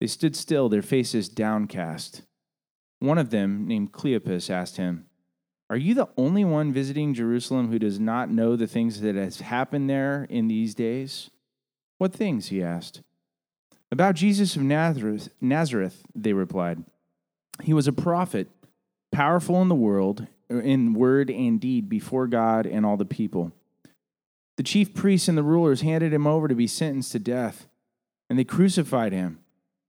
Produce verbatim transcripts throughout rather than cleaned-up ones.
They stood still, their faces downcast. One of them, named Cleopas, asked him, "Are you the only one visiting Jerusalem who does not know the things that has happened there in these days?" "What things?" he asked. "About Jesus of Nazareth, Nazareth," they replied. "He was a prophet, powerful in the world, in word and deed before God and all the people. The chief priests and the rulers handed him over to be sentenced to death, and they crucified him.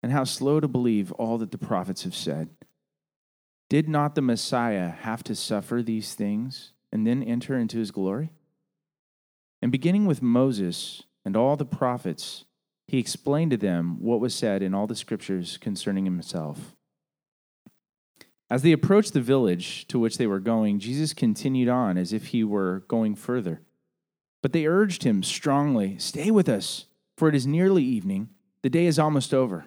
and how slow to believe all that the prophets have said. Did not the Messiah have to suffer these things and then enter into his glory?" And beginning with Moses and all the prophets, he explained to them what was said in all the scriptures concerning himself. As they approached the village to which they were going, Jesus continued on as if he were going further. But they urged him strongly, "Stay with us, for it is nearly evening. The day is almost over."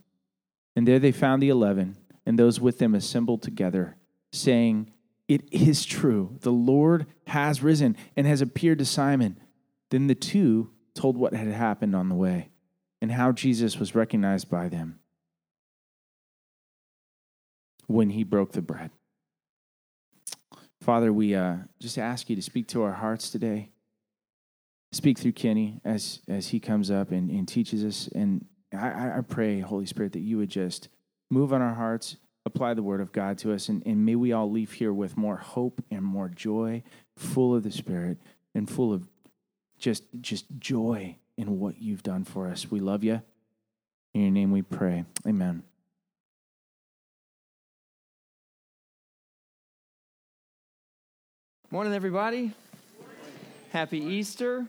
and there they found the eleven and those with them assembled together, saying, "It is true, the Lord has risen and has appeared to Simon." Then the two told what had happened on the way and how Jesus was recognized by them when he broke the bread. Father, we uh, just ask you to speak to our hearts today. Speak through Kenny as as he comes up and, and teaches us. And I, I pray, Holy Spirit, that you would just move on our hearts, apply the word of God to us, and, and may we all leave here with more hope and more joy, full of the Spirit and full of Just just joy in what you've done for us. We love you. In your name we pray. Amen. Morning, everybody. Morning. Happy Easter.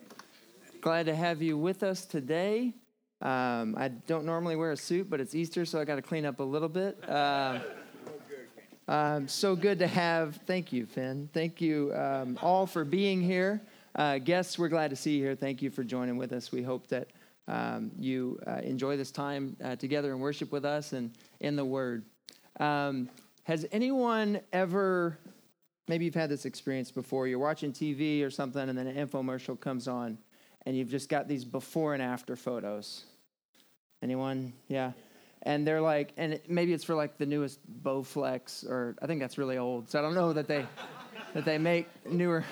Glad to have you with us today. Um, I don't normally wear a suit, but it's Easter, so I got to clean up a little bit. Uh, um, so good to have. Thank you, Finn. Thank you um, all for being here. Uh, guests, we're glad to see you here. Thank you for joining with us. We hope that um, you uh, enjoy this time uh, together and worship with us and in the Word. Um, has anyone ever, maybe you've had this experience before, you're watching T V or something and then an infomercial comes on and you've just got these before and after photos? Anyone? Yeah. And they're like, and it, maybe it's for like the newest Bowflex, or I think that's really old, so I don't know that they that they make newer...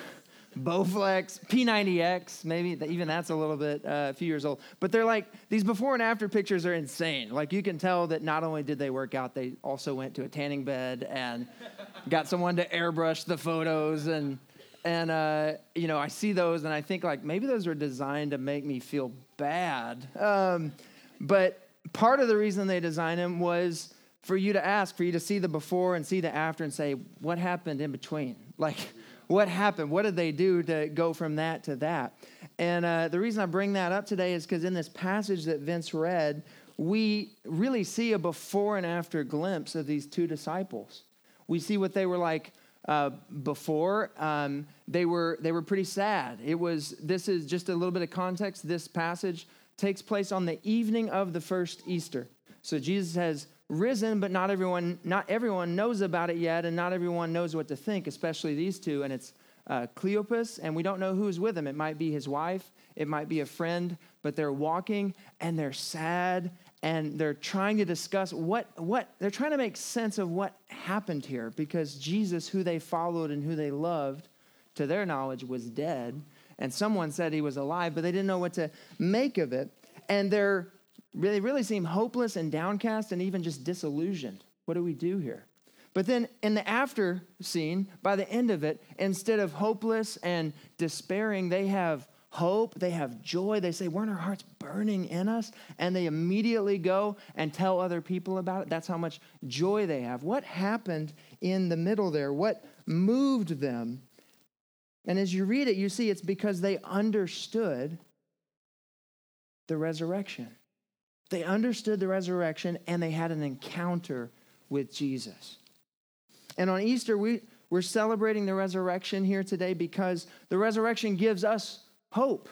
Bowflex, P ninety X, maybe even that's a little bit, uh, a few years old. But they're like, these before and after pictures are insane. Like you can tell that not only did they work out, they also went to a tanning bed and got someone to airbrush the photos. And, and uh, you know, I see those and I think like, maybe those were designed to make me feel bad. Um, but part of the reason they designed them was for you to ask, for you to see the before and see the after and say, what happened in between? Like... What happened? What did they do to go from that to that? And uh, the reason I bring that up today is because in this passage that Vince read, we really see a before and after glimpse of these two disciples. We see what they were like uh, before. Um, they were they were pretty sad. It was. This is just a little bit of context. This passage takes place on the evening of the first Easter. So Jesus has risen, but not everyone not everyone knows about it yet, and not everyone knows what to think, especially these two. And it's uh, Cleopas, and we don't know who's with him. It might be his wife, it might be a friend, but they're walking, and they're sad, and they're trying to discuss what, what they're trying to make sense of what happened here, because Jesus, who they followed and who they loved, to their knowledge, was dead. And someone said he was alive, but they didn't know what to make of it. And they're, they really seem hopeless and downcast and even just disillusioned. What do we do here? But then in the after scene, by the end of it, instead of hopeless and despairing, they have hope, they have joy. They say, weren't our hearts burning in us? And they immediately go and tell other people about it. That's how much joy they have. What happened in the middle there? What moved them? And as you read it, you see it's because they understood the resurrection. They understood the resurrection, and they had an encounter with Jesus. And on Easter, we, we're celebrating the resurrection here today because the resurrection gives us hope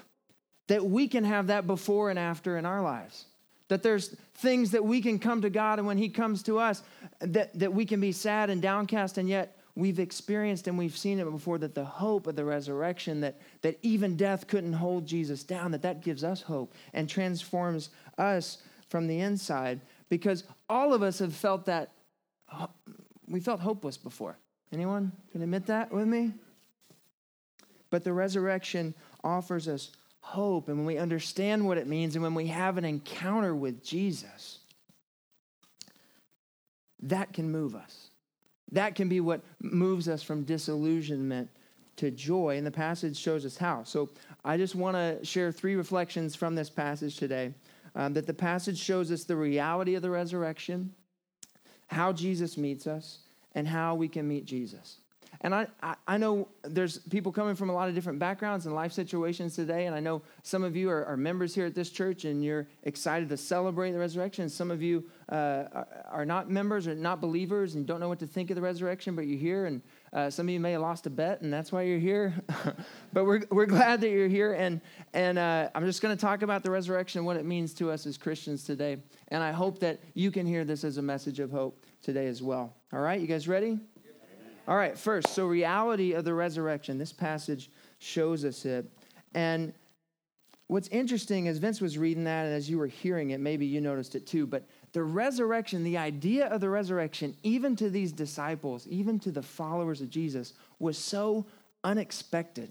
that we can have that before and after in our lives, that there's things that we can come to God, and when he comes to us, that, that we can be sad and downcast, and yet we've experienced and we've seen it before, that the hope of the resurrection, that, that even death couldn't hold Jesus down, that that gives us hope and transforms us from the inside, because all of us have felt that, we felt hopeless before. Anyone can admit that with me? But the resurrection offers us hope, and when we understand what it means and when we have an encounter with Jesus, that can move us. That can be what moves us from disillusionment to joy, and the passage shows us how. So I just want to share three reflections from this passage today, um, that the passage shows us the reality of the resurrection, how Jesus meets us, and how we can meet Jesus. And I, I, I know there's people coming from a lot of different backgrounds and life situations today, and I know some of you are, are members here at this church, and you're excited to celebrate the resurrection. Some of you uh, are, are not members or not believers and don't know what to think of the resurrection, but you're here, and uh, some of you may have lost a bet, and that's why you're here. But we're we're glad that you're here, and, and uh, I'm just going to talk about the resurrection and what it means to us as Christians today, and I hope that you can hear this as a message of hope today as well. All right, you guys ready? All right, first, so reality of the resurrection. This passage shows us it. And what's interesting, as Vince was reading that, and as you were hearing it, maybe you noticed it too, but the resurrection, the idea of the resurrection, even to these disciples, even to the followers of Jesus, was so unexpected.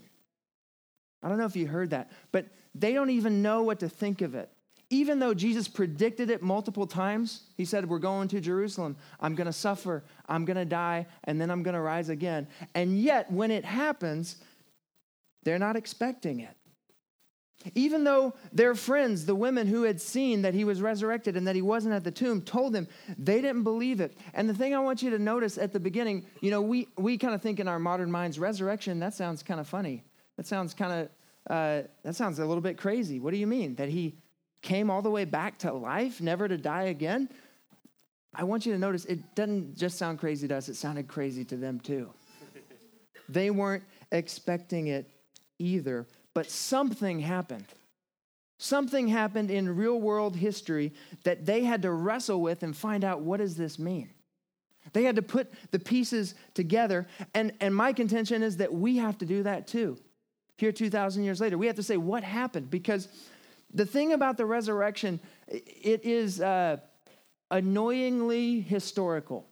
I don't know if you heard that, but they don't even know what to think of it. Even though Jesus predicted it multiple times, he said, we're going to Jerusalem, I'm going to suffer, I'm going to die, and then I'm going to rise again. And yet, when it happens, they're not expecting it. Even though their friends, the women who had seen that he was resurrected and that he wasn't at the tomb, told them, they didn't believe it. And the thing I want you to notice at the beginning, you know, we, we kind of think in our modern minds, resurrection, that sounds kind of funny. That sounds kind of, uh, that sounds a little bit crazy. What do you mean? That he came all the way back to life, never to die again? I want you to notice it doesn't just sound crazy to us. It sounded crazy to them too. They weren't expecting it either, but something happened. Something happened in real world history that they had to wrestle with and find out, what does this mean? They had to put the pieces together, and, and my contention is that we have to do that too. Here two thousand years later, we have to say, what happened? Because the thing about the resurrection, it is uh, annoyingly historical.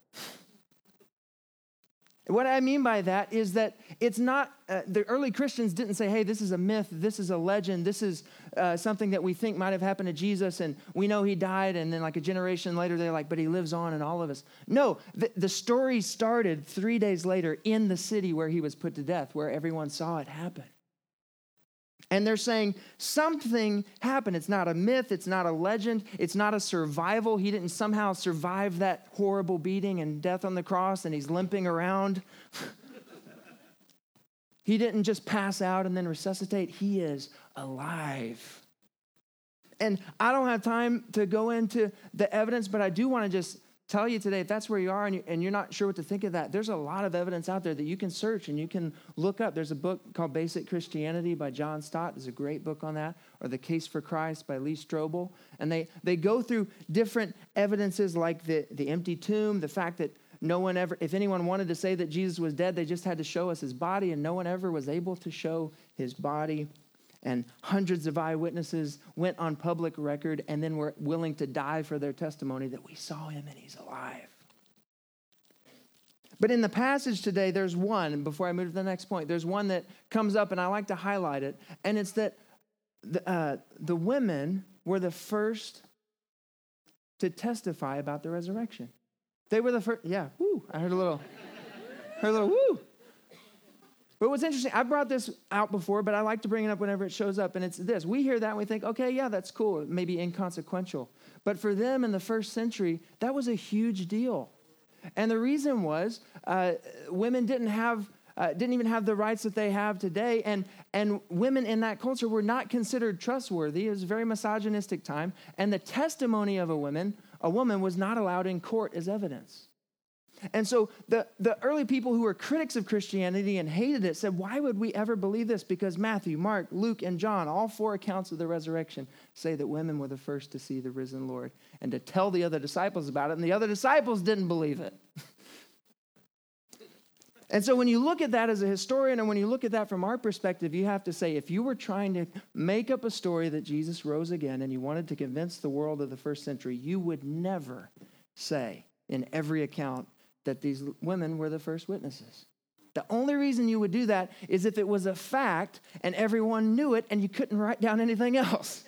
What I mean by that is that it's not, uh, the early Christians didn't say, hey, this is a myth, this is a legend, this is uh, something that we think might have happened to Jesus, and we know he died, and then like a generation later, they're like, but he lives on in all of us. No, the, the story started three days later in the city where he was put to death, where everyone saw it happen. And they're saying something happened. It's not a myth. It's not a legend. It's not a survival. He didn't somehow survive that horrible beating and death on the cross, and he's limping around. He didn't just pass out and then resuscitate. He is alive. And I don't have time to go into the evidence, but I do want to just tell you today, if that's where you are and you're not sure what to think of that, there's a lot of evidence out there that you can search and you can look up. There's a book called Basic Christianity by John Stott. There's a great book on that. Or The Case for Christ by Lee Strobel. And they, they go through different evidences like the, the empty tomb, the fact that no one ever, if anyone wanted to say that Jesus was dead, they just had to show us his body, and no one ever was able to show his body. And hundreds of eyewitnesses went on public record and then were willing to die for their testimony that we saw him and he's alive. But in the passage today, there's one, and before I move to the next point, there's one that comes up and I like to highlight it. And it's that the, uh, the women were the first to testify about the resurrection. They were the first, yeah, woo, I heard a little, heard a little woo. But what's interesting, I brought this out before, but I like to bring it up whenever it shows up, and it's this. We hear that and we think, okay, yeah, that's cool, maybe inconsequential. But for them in the first century, that was a huge deal. And the reason was uh, women didn't have, uh, didn't even have the rights that they have today, and, and women in that culture were not considered trustworthy. It was a very misogynistic time, and the testimony of a woman A woman was not allowed in court as evidence. And so the, the early people who were critics of Christianity and hated it said, why would we ever believe this? Because Matthew, Mark, Luke, and John, all four accounts of the resurrection, say that women were the first to see the risen Lord and to tell the other disciples about it, and the other disciples didn't believe it. And so when you look at that as a historian, and when you look at that from our perspective, you have to say, if you were trying to make up a story that Jesus rose again and you wanted to convince the world of the first century, you would never say in every account that these women were the first witnesses. The only reason you would do that is if it was a fact and everyone knew it and you couldn't write down anything else,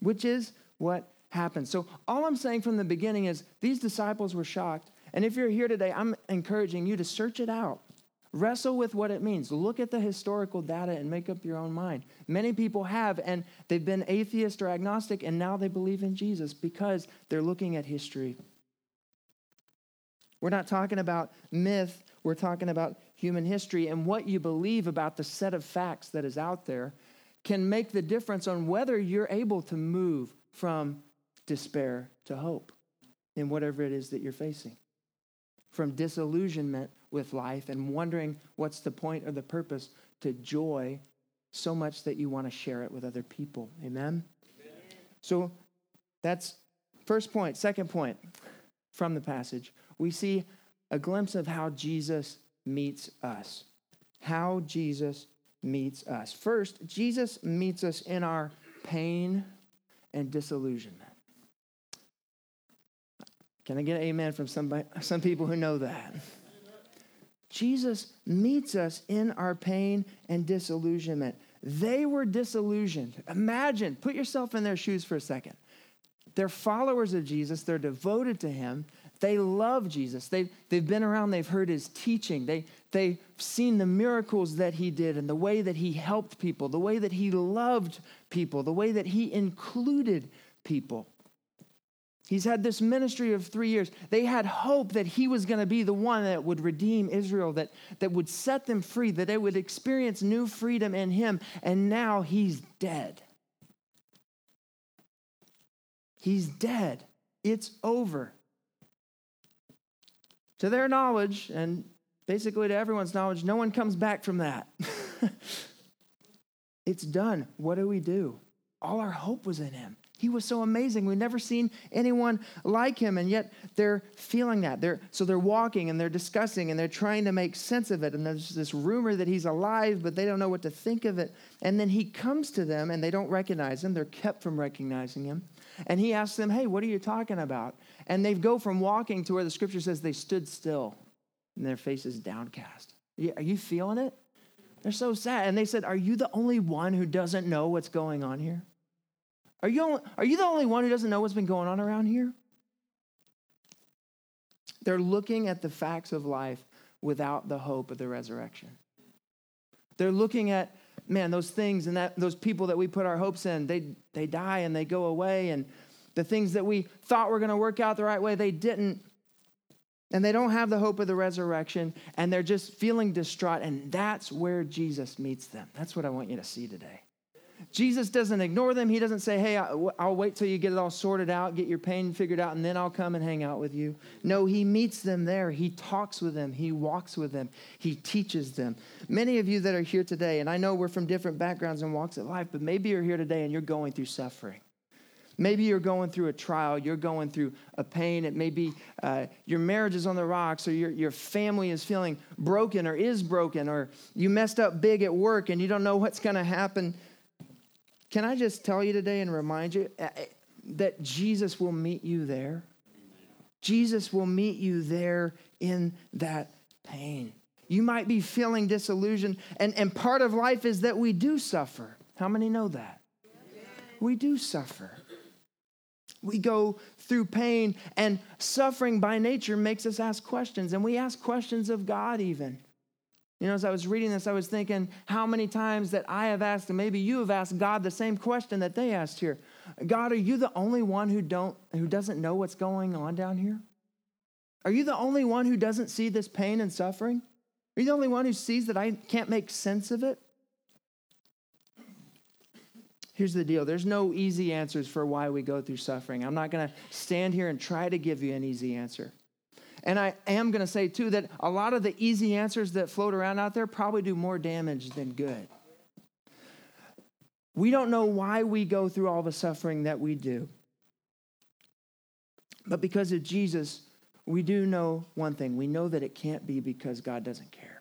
which is what happened. So all I'm saying from the beginning is these disciples were shocked. And if you're here today, I'm encouraging you to search it out. Wrestle with what it means. Look at the historical data and make up your own mind. Many people have, and they've been atheist or agnostic, and now they believe in Jesus because they're looking at history. We're not talking about myth. We're talking about human history. And what you believe about the set of facts that is out there can make the difference on whether you're able to move from despair to hope in whatever it is that you're facing. From disillusionment with life and wondering what's the point or the purpose to joy so much that you want to share it with other people. Amen? Amen? So that's first point. Second point from the passage, we see a glimpse of how Jesus meets us. How Jesus meets us. First, Jesus meets us in our pain and disillusionment. Can I get an amen from somebody, some people who know that? Jesus meets us in our pain and disillusionment. They were disillusioned. Imagine, put yourself in their shoes for a second. They're followers of Jesus. They're devoted to him. They love Jesus. They've, they've been around. They've heard his teaching. They, they've seen the miracles that he did and the way that he helped people, the way that he loved people, the way that he included people. He's had this ministry of three years. They had hope that he was going to be the one that would redeem Israel, that, that would set them free, that they would experience new freedom in him. And now he's dead. He's dead. It's over. To their knowledge, and basically to everyone's knowledge, no one comes back from that. It's done. What do we do? All our hope was in him. He was so amazing. We've never seen anyone like him, and yet they're feeling that. They're, so they're walking, and they're discussing, and they're trying to make sense of it, and there's this rumor that he's alive, but they don't know what to think of it. And then he comes to them, and they don't recognize him. They're kept from recognizing him. And he asks them, hey, what are you talking about? And they go from walking to where the scripture says they stood still, and their faces downcast. Are you feeling it? They're so sad. And they said, are you the only one who doesn't know what's going on here? Are you, only, are you the only one who doesn't know what's been going on around here? They're looking at the facts of life without the hope of the resurrection. They're looking at, man, those things and that those people that we put our hopes in, they they die and they go away, and the things that we thought were going to work out the right way, they didn't. And they don't have the hope of the resurrection, and they're just feeling distraught, and that's where Jesus meets them. That's what I want you to see today. Jesus doesn't ignore them. He doesn't say, hey, I'll wait till you get it all sorted out, get your pain figured out, and then I'll come and hang out with you. No, he meets them there. He talks with them. He walks with them. He teaches them. Many of you that are here today, and I know we're from different backgrounds and walks of life, but maybe you're here today and you're going through suffering. Maybe you're going through a trial. You're going through a pain. It may be uh, your marriage is on the rocks, or your, your family is feeling broken or is broken, or you messed up big at work and you don't know what's going to happen. Can I just tell you today and remind you that Jesus will meet you there? Jesus will meet you there in that pain. You might be feeling disillusioned, and, and part of life is that we do suffer. How many know that? We do suffer. We go through pain, and suffering by nature makes us ask questions, and we ask questions of God even. You know, as I was reading this, I was thinking how many times that I have asked, and maybe you have asked God the same question that they asked here. God, are you the only one who don't, who doesn't know what's going on down here? Are you the only one who doesn't see this pain and suffering? Are you the only one who sees that I can't make sense of it? Here's the deal. There's no easy answers for why we go through suffering. I'm not going to stand here and try to give you an easy answer. And I am going to say, too, that a lot of the easy answers that float around out there probably do more damage than good. We don't know why we go through all the suffering that we do. But because of Jesus, we do know one thing. We know that it can't be because God doesn't care.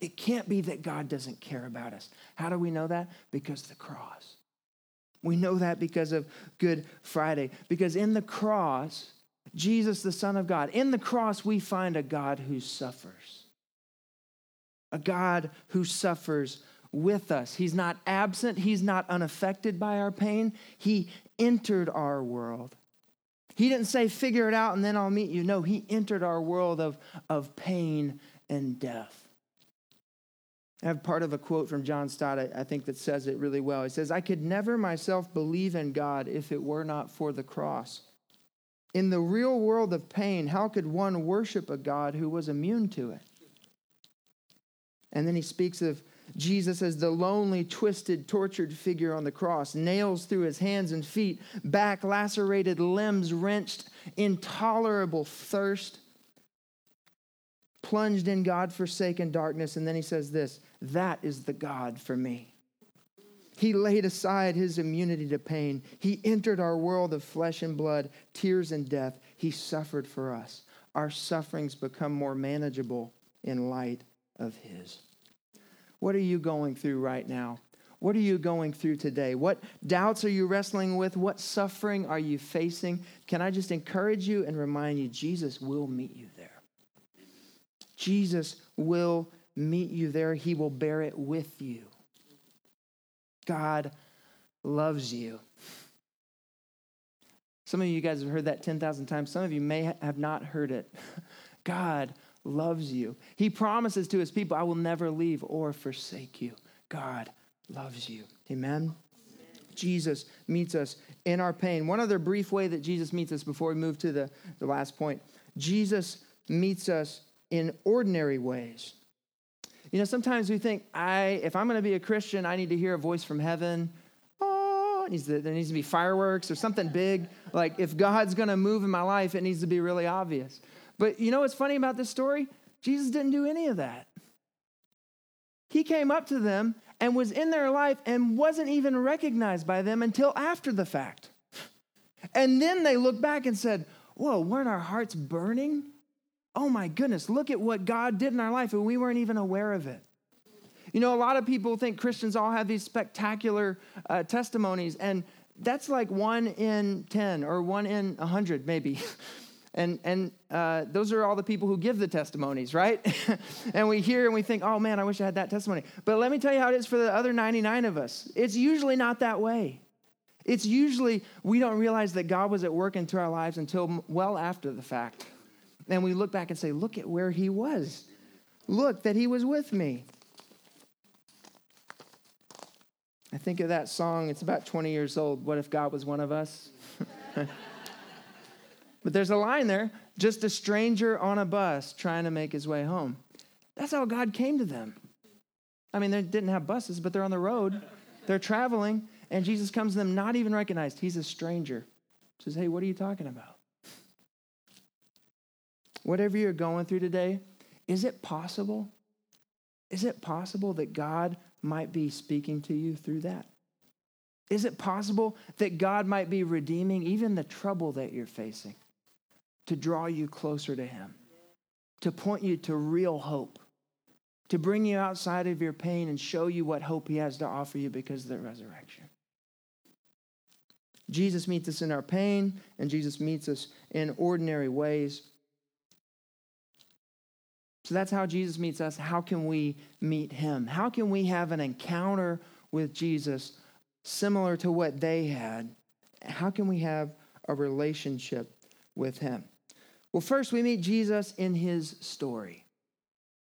It can't be that God doesn't care about us. How do we know that? Because of the cross. We know that because of Good Friday, because in the cross, Jesus, the Son of God, in the cross, we find a God who suffers, a God who suffers with us. He's not absent. He's not unaffected by our pain. He entered our world. He didn't say, figure it out and then I'll meet you. No, he entered our world of, of pain and death. I have part of a quote from John Stott, I think, that says it really well. He says, I could never myself believe in God if it were not for the cross. In the real world of pain, how could one worship a God who was immune to it? And then he speaks of Jesus as the lonely, twisted, tortured figure on the cross, nails through his hands and feet, back lacerated, limbs wrenched, intolerable thirst, plunged in God-forsaken darkness. And then he says this, that is the God for me. He laid aside his immunity to pain. He entered our world of flesh and blood, tears and death. He suffered for us. Our sufferings become more manageable in light of his. What are you going through right now? What are you going through today? What doubts are you wrestling with? What suffering are you facing? Can I just encourage you and remind you, Jesus will meet you there. Jesus will meet you there. He will bear it with you. God loves you. Some of you guys have heard that ten thousand times. Some of you may have not heard it. God loves you. He promises to his people, I will never leave or forsake you. God loves you. Amen? Amen. Jesus meets us in our pain. One other brief way that Jesus meets us before we move to the, the last point. Jesus meets us in ordinary ways. You know, sometimes we think, I, if I'm going to be a Christian, I need to hear a voice from heaven. Oh, it needs to, there needs to be fireworks or something big. Like, if God's going to move in my life, it needs to be really obvious. But you know what's funny about this story? Jesus didn't do any of that. He came up to them and was in their life and wasn't even recognized by them until after the fact. And then they looked back and said, whoa, weren't our hearts burning? Oh my goodness, look at what God did in our life, and we weren't even aware of it. You know, a lot of people think Christians all have these spectacular uh, testimonies, and that's like one in ten or one in a hundred maybe. and and uh, those are all the people who give the testimonies, right? And we hear and we think, oh man, I wish I had that testimony. But let me tell you how it is for the other ninety-nine of us. It's usually not that way. It's usually we don't realize that God was at work into our lives until well after the fact. And we look back and say, look at where he was. Look that he was with me. I think of that song. It's about twenty years old. What if God was one of us? But there's a line there. Just a stranger on a bus trying to make his way home. That's how God came to them. I mean, they didn't have buses, but they're on the road. They're traveling. And Jesus comes to them, not even recognized. He's a stranger. He says, hey, what are you talking about? Whatever you're going through today, is it possible? Is it possible that God might be speaking to you through that? Is it possible that God might be redeeming even the trouble that you're facing to draw you closer to him, to point you to real hope, to bring you outside of your pain and show you what hope he has to offer you because of the resurrection? Jesus meets us in our pain, and Jesus meets us in ordinary ways. So that's how Jesus meets us. How can we meet him? How can we have an encounter with Jesus similar to what they had? How can we have a relationship with him? Well, first we meet Jesus in his story.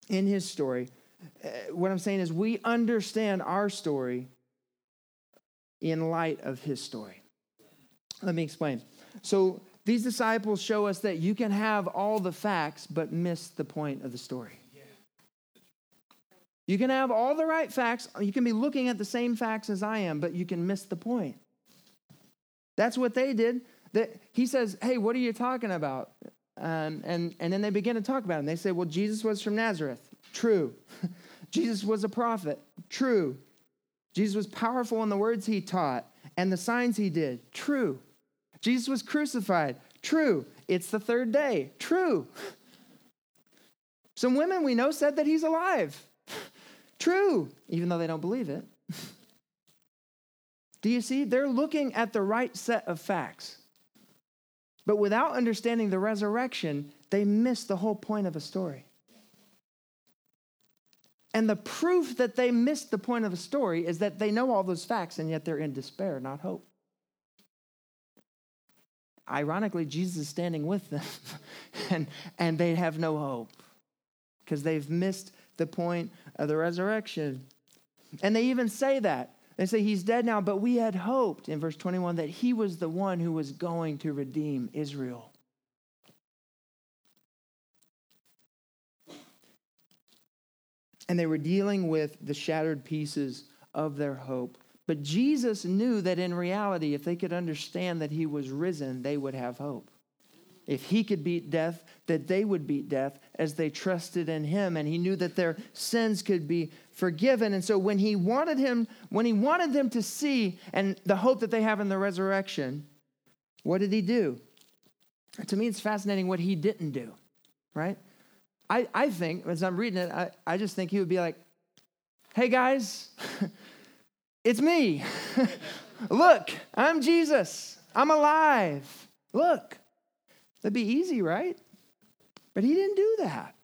In his story. What I'm saying is we understand our story in light of his story. Let me explain. So these disciples show us that you can have all the facts but miss the point of the story. Yeah. You can have all the right facts. You can be looking at the same facts as I am, but you can miss the point. That's what they did. That he says, hey, what are you talking about? Um, and, and then they begin to talk about him. They say, well, Jesus was from Nazareth. True. Jesus was a prophet. True. Jesus was powerful in the words he taught and the signs he did. True. Jesus was crucified. True. It's the third day. True. Some women we know said that he's alive. True. Even though they don't believe it. Do you see? They're looking at the right set of facts. But without understanding the resurrection, they miss the whole point of a story. And the proof that they missed the point of a story is that they know all those facts, and yet they're in despair, not hope. Ironically, Jesus is standing with them, and, and they have no hope because they've missed the point of the resurrection. And they even say that. They say he's dead now, but we had hoped, in verse twenty-one, that he was the one who was going to redeem Israel. And they were dealing with the shattered pieces of their hope. But Jesus knew that in reality, if they could understand that he was risen, they would have hope. If he could beat death, that they would beat death as they trusted in him. And he knew that their sins could be forgiven. And so when he wanted him, when he wanted them to see and the hope that they have in the resurrection, what did he do? To me, it's fascinating what he didn't do, right? I, I think, as I'm reading it, I, I just think he would be like, hey, guys, it's me. Look, I'm Jesus. I'm alive. Look. That'd be easy, right? But he didn't do that.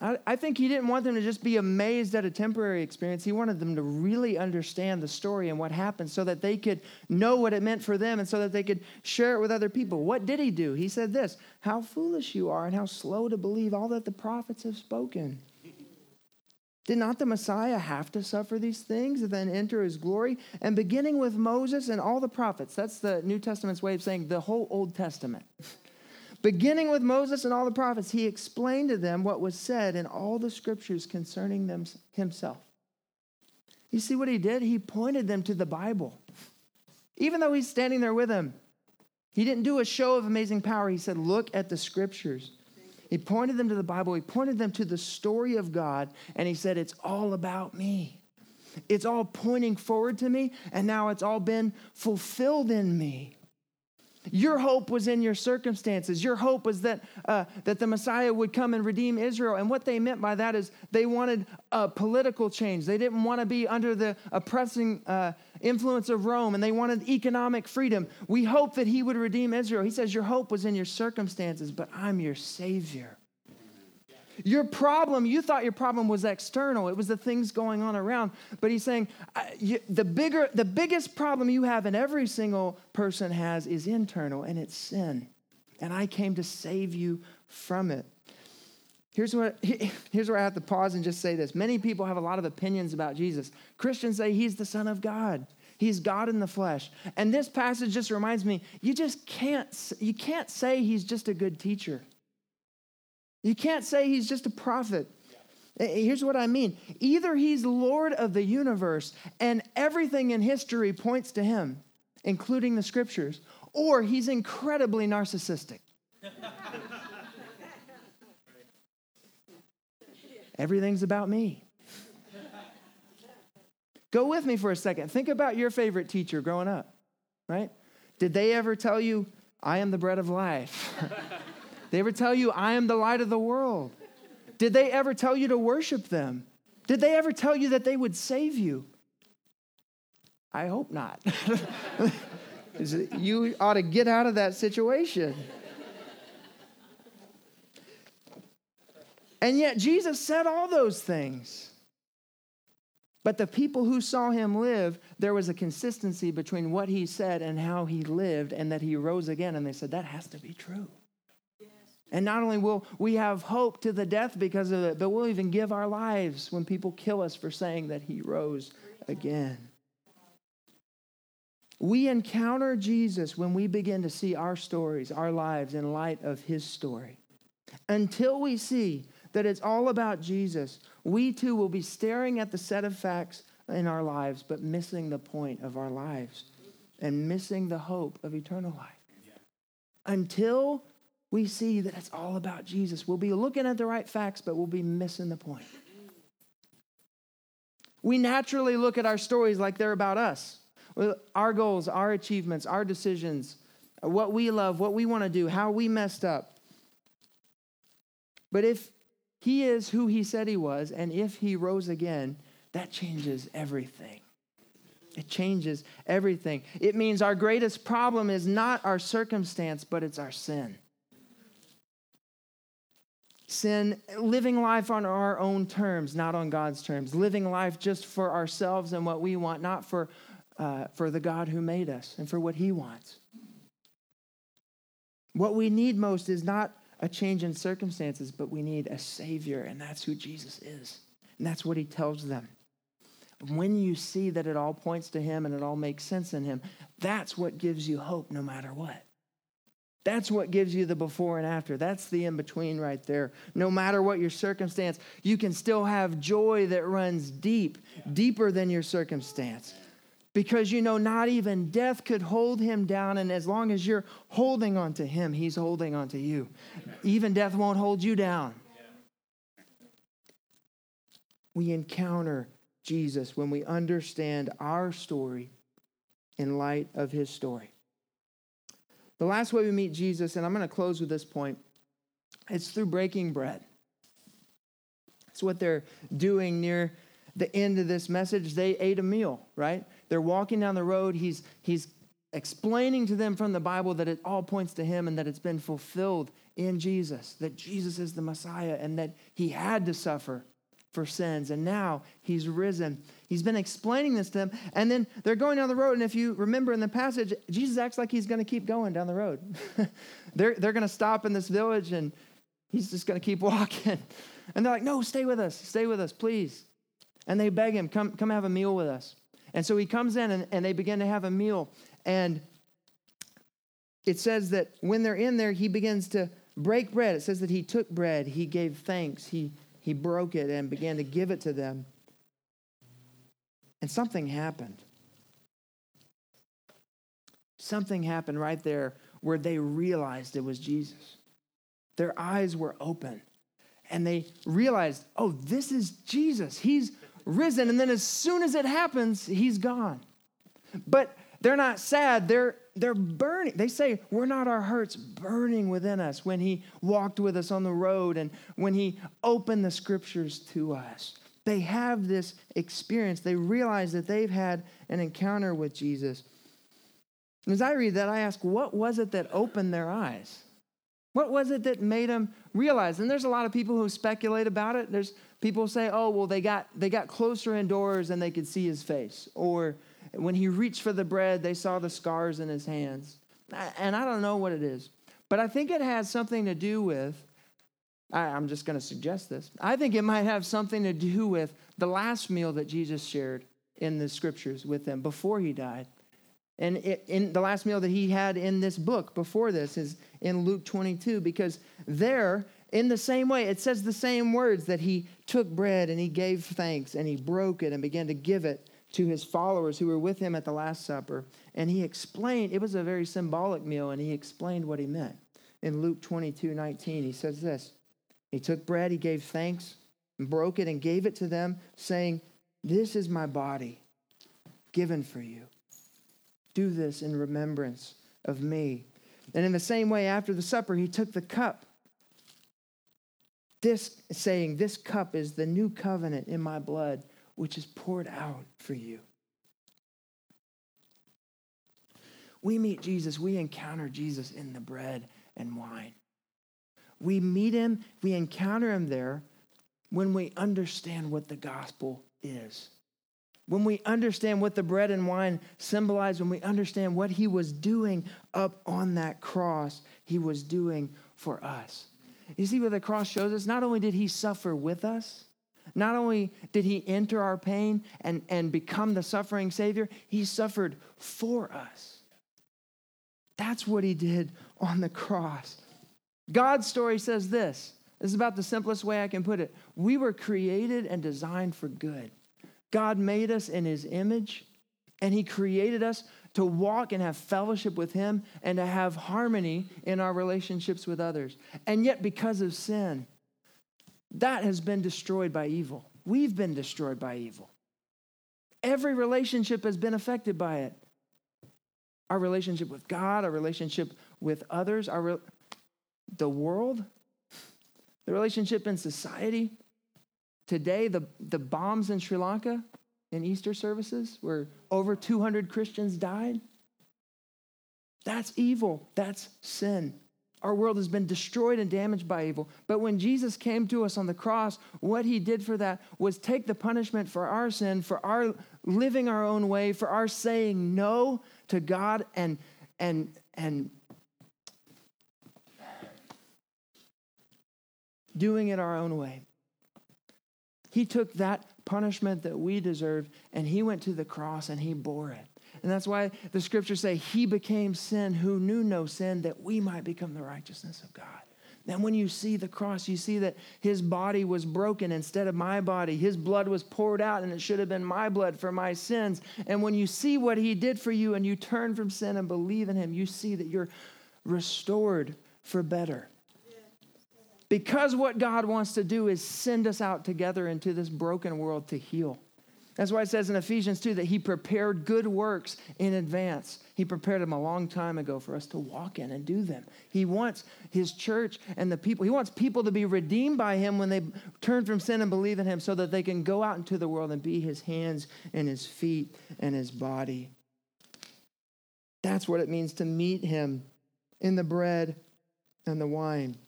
I, I think he didn't want them to just be amazed at a temporary experience. He wanted them to really understand the story and what happened so that they could know what it meant for them and so that they could share it with other people. What did he do? He said this, how foolish you are and how slow to believe all that the prophets have spoken. Did not the Messiah have to suffer these things and then enter his glory? And beginning with Moses and all the prophets, that's the New Testament's way of saying the whole Old Testament. Beginning with Moses and all the prophets, he explained to them what was said in all the scriptures concerning them himself. You see what he did? He pointed them to the Bible. Even though he's standing there with them, he didn't do a show of amazing power. He said, look at the scriptures. He pointed them to the Bible. He pointed them to the story of God. And he said, it's all about me. It's all pointing forward to me. And now it's all been fulfilled in me. Your hope was in your circumstances. Your hope was that uh, that the Messiah would come and redeem Israel. And what they meant by that is they wanted a political change. They didn't want to be under the oppressing uh, influence of Rome, and they wanted economic freedom. We hope that he would redeem Israel. He says, your hope was in your circumstances, but I'm your Savior. Your problem, you thought your problem was external. It was the things going on around. But he's saying you, the bigger, the biggest problem you have and every single person has is internal, and it's sin. And I came to save you from it. Here's what. Here's where I have to pause and just say this. Many people have a lot of opinions about Jesus. Christians say he's the Son of God. He's God in the flesh. And this passage just reminds me, you just can't, you can't say he's just a good teacher. You can't say he's just a prophet. Here's what I mean. Either he's Lord of the universe and everything in history points to him, including the scriptures, or he's incredibly narcissistic. Everything's about me. Go with me for a second. Think about your favorite teacher growing up, right? Did they ever tell you, I am the bread of life? Did they ever tell you, I am the light of the world? Did they ever tell you to worship them? Did they ever tell you that they would save you? I hope not. You ought to get out of that situation. And yet Jesus said all those things. But the people who saw him live, there was a consistency between what he said and how he lived, and that he rose again. And they said, that has to be true. Yes. And not only will we have hope to the death because of it, but we'll even give our lives when people kill us for saying that he rose again. We encounter Jesus when we begin to see our stories, our lives in light of his story. Until we see that it's all about Jesus, we too will be staring at the set of facts in our lives, but missing the point of our lives and missing the hope of eternal life. Yeah. Until we see that it's all about Jesus, we'll be looking at the right facts, but we'll be missing the point. We naturally look at our stories like they're about us. Our goals, our achievements, our decisions, what we love, what we want to do, how we messed up. But if he is who he said he was, and if he rose again, that changes everything. It changes everything. It means our greatest problem is not our circumstance, but it's our sin. Sin, living life on our own terms, not on God's terms. Living life just for ourselves and what we want, not for, uh, for the God who made us and for what he wants. What we need most is not a change in circumstances, but we need a Savior, and that's who Jesus is. And that's what he tells them. When you see that it all points to him and it all makes sense in him, that's what gives you hope no matter what. That's what gives you the before and after. That's the in-between right there. No matter what your circumstance, you can still have joy that runs deep, deeper than your circumstance. Because, you know, not even death could hold him down. And as long as you're holding on to him, he's holding on to you. Even death won't hold you down. Yeah. We encounter Jesus when we understand our story in light of his story. The last way we meet Jesus, and I'm going to close with this point, it's through breaking bread. It's what they're doing near the end of this message. They ate a meal, right? They're walking down the road. He's, he's explaining to them from the Bible that it all points to him and that it's been fulfilled in Jesus, that Jesus is the Messiah and that he had to suffer for sins. And now he's risen. He's been explaining this to them. And then they're going down the road. And if you remember in the passage, Jesus acts like he's going to keep going down the road. they're they're going to stop in this village and he's just going to keep walking. And they're like, no, stay with us. Stay with us, please. And they beg him, come, come have a meal with us. And so he comes in and, and they begin to have a meal. And it says that when they're in there, he begins to break bread. It says that he took bread, he gave thanks, he, he broke it and began to give it to them. And something happened. Something happened right there where they realized it was Jesus. Their eyes were open and they realized, oh, this is Jesus. He's risen, and then as soon as it happens, he's gone. But they're not sad. They're they're burning. They say, "Were not our hearts burning within us when he walked with us on the road and when he opened the scriptures to us?" They have this experience. They realize that they've had an encounter with Jesus. And as I read that, I ask, what was it that opened their eyes? What was it that made them realize? And there's a lot of people who speculate about it. There's people say, oh, well, they got they got closer indoors and they could see his face. Or when he reached for the bread, they saw the scars in his hands. And I don't know what it is. But I think it has something to do with, I, I'm just going to suggest this. I think it might have something to do with the last meal that Jesus shared in the scriptures with them before he died. And it, in the last meal that he had in this book before this is in Luke twenty-two, because there In the same way, it says the same words that he took bread and he gave thanks and he broke it and began to give it to his followers who were with him at the Last Supper. And he explained, it was a very symbolic meal, and he explained what he meant. In Luke twenty-two nineteen, he says this, he took bread, he gave thanks, and broke it and gave it to them, saying, "This is my body given for you. Do this in remembrance of me." And in the same way, after the supper, he took the cup, This saying, "This cup is the new covenant in my blood, which is poured out for you." We meet Jesus, we encounter Jesus in the bread and wine. We meet him, we encounter him there when we understand what the gospel is. When we understand what the bread and wine symbolize, when we understand what he was doing up on that cross, he was doing for us. You see what the cross shows us? Not only did he suffer with us, not only did he enter our pain and, and become the suffering Savior, he suffered for us. That's what he did on the cross. God's story says this. This is about the simplest way I can put it. We were created and designed for good. God made us in his image, and he created us to walk and have fellowship with him and to have harmony in our relationships with others. And yet because of sin, that has been destroyed by evil. We've been destroyed by evil. Every relationship has been affected by it. Our relationship with God, our relationship with others, our re- the world, the relationship in society. Today, the, the bombs in Sri Lanka, in Easter services, where over two hundred Christians died. That's evil. That's sin. Our world has been destroyed and damaged by evil. But when Jesus came to us on the cross, what he did for that was take the punishment for our sin, for our living our own way, for our saying no to God and and and doing it our own way. He took that punishment that we deserved, and he went to the cross and he bore it. And that's why the scriptures say he became sin who knew no sin, that we might become the righteousness of God. Then when you see the cross, you see that his body was broken instead of my body. His blood was poured out, and it should have been my blood for my sins. And when you see what he did for you and you turn from sin and believe in him, you see that you're restored for better. Because what God wants to do is send us out together into this broken world to heal. That's why it says in Ephesians two that he prepared good works in advance. He prepared them a long time ago for us to walk in and do them. He wants his church and the people, he wants people to be redeemed by him when they turn from sin and believe in him so that they can go out into the world and be his hands and his feet and his body. That's what it means to meet him in the bread and the wine.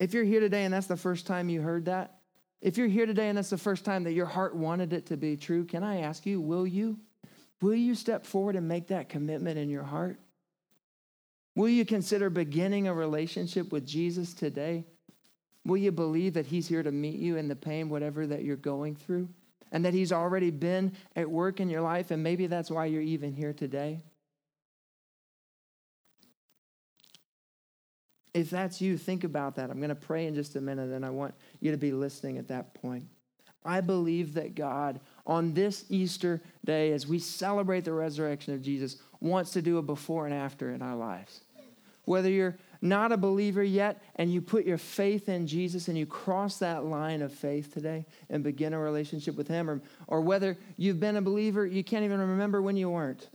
If you're here today and that's the first time you heard that, if you're here today and that's the first time that your heart wanted it to be true, can I ask you, will you? Will you step forward and make that commitment in your heart? Will you consider beginning a relationship with Jesus today? Will you believe that he's here to meet you in the pain, whatever that you're going through, and that he's already been at work in your life, and maybe that's why you're even here today? If that's you, think about that. I'm going to pray in just a minute, and I want you to be listening at that point. I believe that God, on this Easter day, as we celebrate the resurrection of Jesus, wants to do a before and after in our lives. Whether you're not a believer yet, and you put your faith in Jesus, and you cross that line of faith today and begin a relationship with him, or, or whether you've been a believer, you can't even remember when you weren't.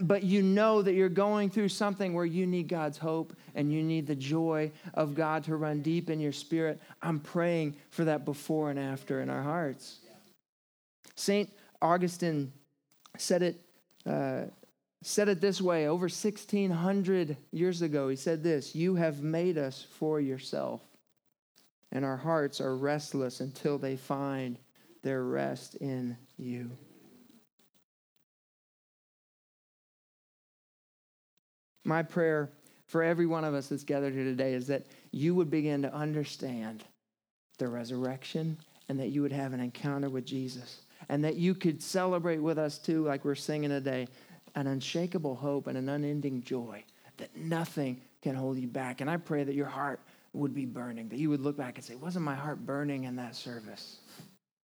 But you know that you're going through something where you need God's hope and you need the joy of God to run deep in your spirit. I'm praying for that before and after in our hearts. Saint Augustine said it uh, said it this way over sixteen hundred years ago. He said this, "You have made us for yourself, and our hearts are restless until they find their rest in you." My prayer for every one of us that's gathered here today is that you would begin to understand the resurrection and that you would have an encounter with Jesus and that you could celebrate with us too, like we're singing today, an unshakable hope and an unending joy that nothing can hold you back. And I pray that your heart would be burning, that you would look back and say, wasn't my heart burning in that service?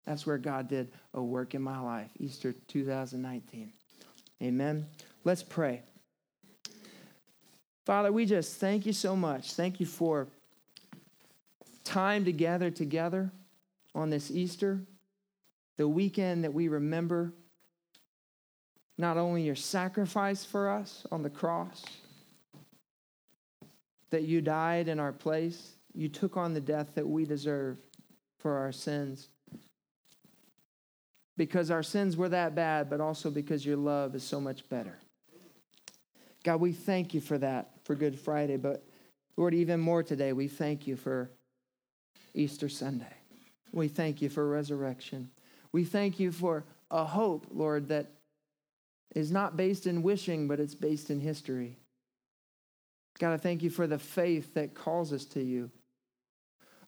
That's where God did a work in my life, Easter two thousand nineteen. Amen. Let's pray. Father, we just thank you so much. Thank you for time to gather together on this Easter, the weekend that we remember not only your sacrifice for us on the cross, that you died in our place, you took on the death that we deserve for our sins, because our sins were that bad, but also because your love is so much better. God, we thank you for that, for Good Friday, but Lord, even more today, we thank you for Easter Sunday. We thank you for resurrection. We thank you for a hope, Lord, that is not based in wishing, but it's based in history. God, I thank you for the faith that calls us to you.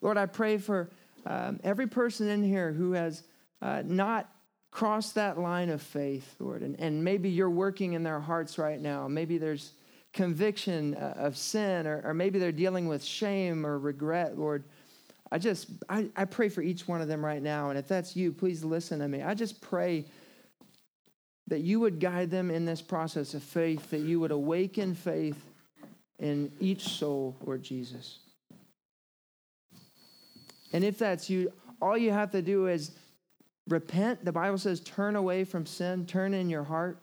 Lord, I pray for um, every person in here who has uh, not crossed that line of faith, Lord, and, and maybe you're working in their hearts right now. Maybe there's conviction uh, of sin, or, or maybe they're dealing with shame or regret, Lord. I just, I, I pray for each one of them right now, and if that's you, please listen to me. I just pray that you would guide them in this process of faith, that you would awaken faith in each soul, Lord Jesus. And if that's you, all you have to do is repent. The Bible says turn away from sin, turn in your heart.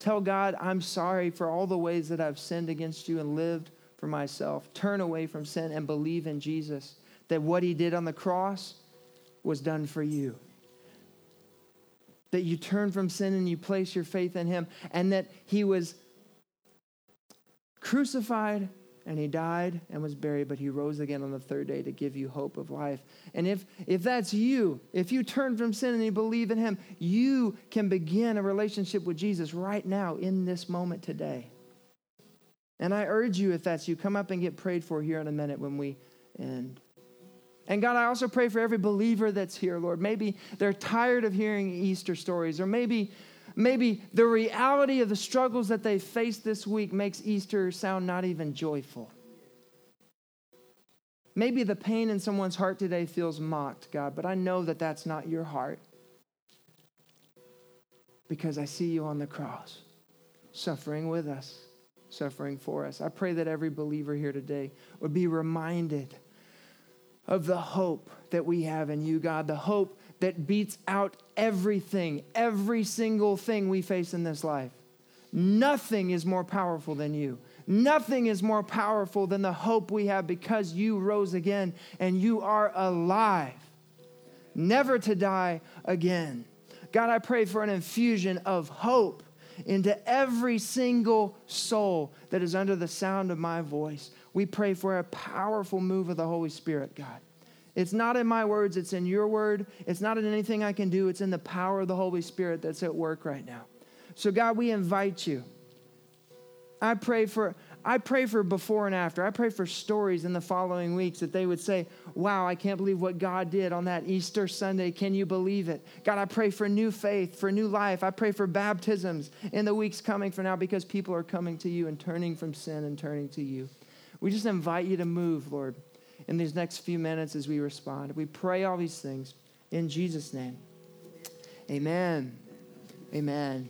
Tell God, I'm sorry for all the ways that I've sinned against you and lived for myself. Turn away from sin and believe in Jesus, that what he did on the cross was done for you. That you turn from sin and you place your faith in him, and that he was crucified and he died and was buried, but he rose again on the third day to give you hope of life. And if if that's you, if you turn from sin and you believe in him, you can begin a relationship with Jesus right now in this moment today. And I urge you, if that's you, come up and get prayed for here in a minute when we end. And God, I also pray for every believer that's here, Lord. Maybe they're tired of hearing Easter stories, or maybe Maybe the reality of the struggles that they faced this week makes Easter sound not even joyful. Maybe the pain in someone's heart today feels mocked, God, but I know that that's not your heart, because I see you on the cross, suffering with us, suffering for us. I pray that every believer here today would be reminded of the hope that we have in you, God, the hope that beats out everything, every single thing we face in this life. Nothing is more powerful than you. Nothing is more powerful than the hope we have, because you rose again and you are alive, never to die again. God, I pray for an infusion of hope into every single soul that is under the sound of my voice. We pray for a powerful move of the Holy Spirit, God. It's not in my words, it's in your word. It's not in anything I can do. It's in the power of the Holy Spirit that's at work right now. So God, we invite you. I pray for I pray for before and after. I pray for stories in the following weeks that they would say, wow, I can't believe what God did on that Easter Sunday. Can you believe it? God, I pray for new faith, for new life. I pray for baptisms in the weeks coming for now, because people are coming to you and turning from sin and turning to you. We just invite you to move, Lord, in these next few minutes as we respond. We pray all these things in Jesus' name. Amen. Amen.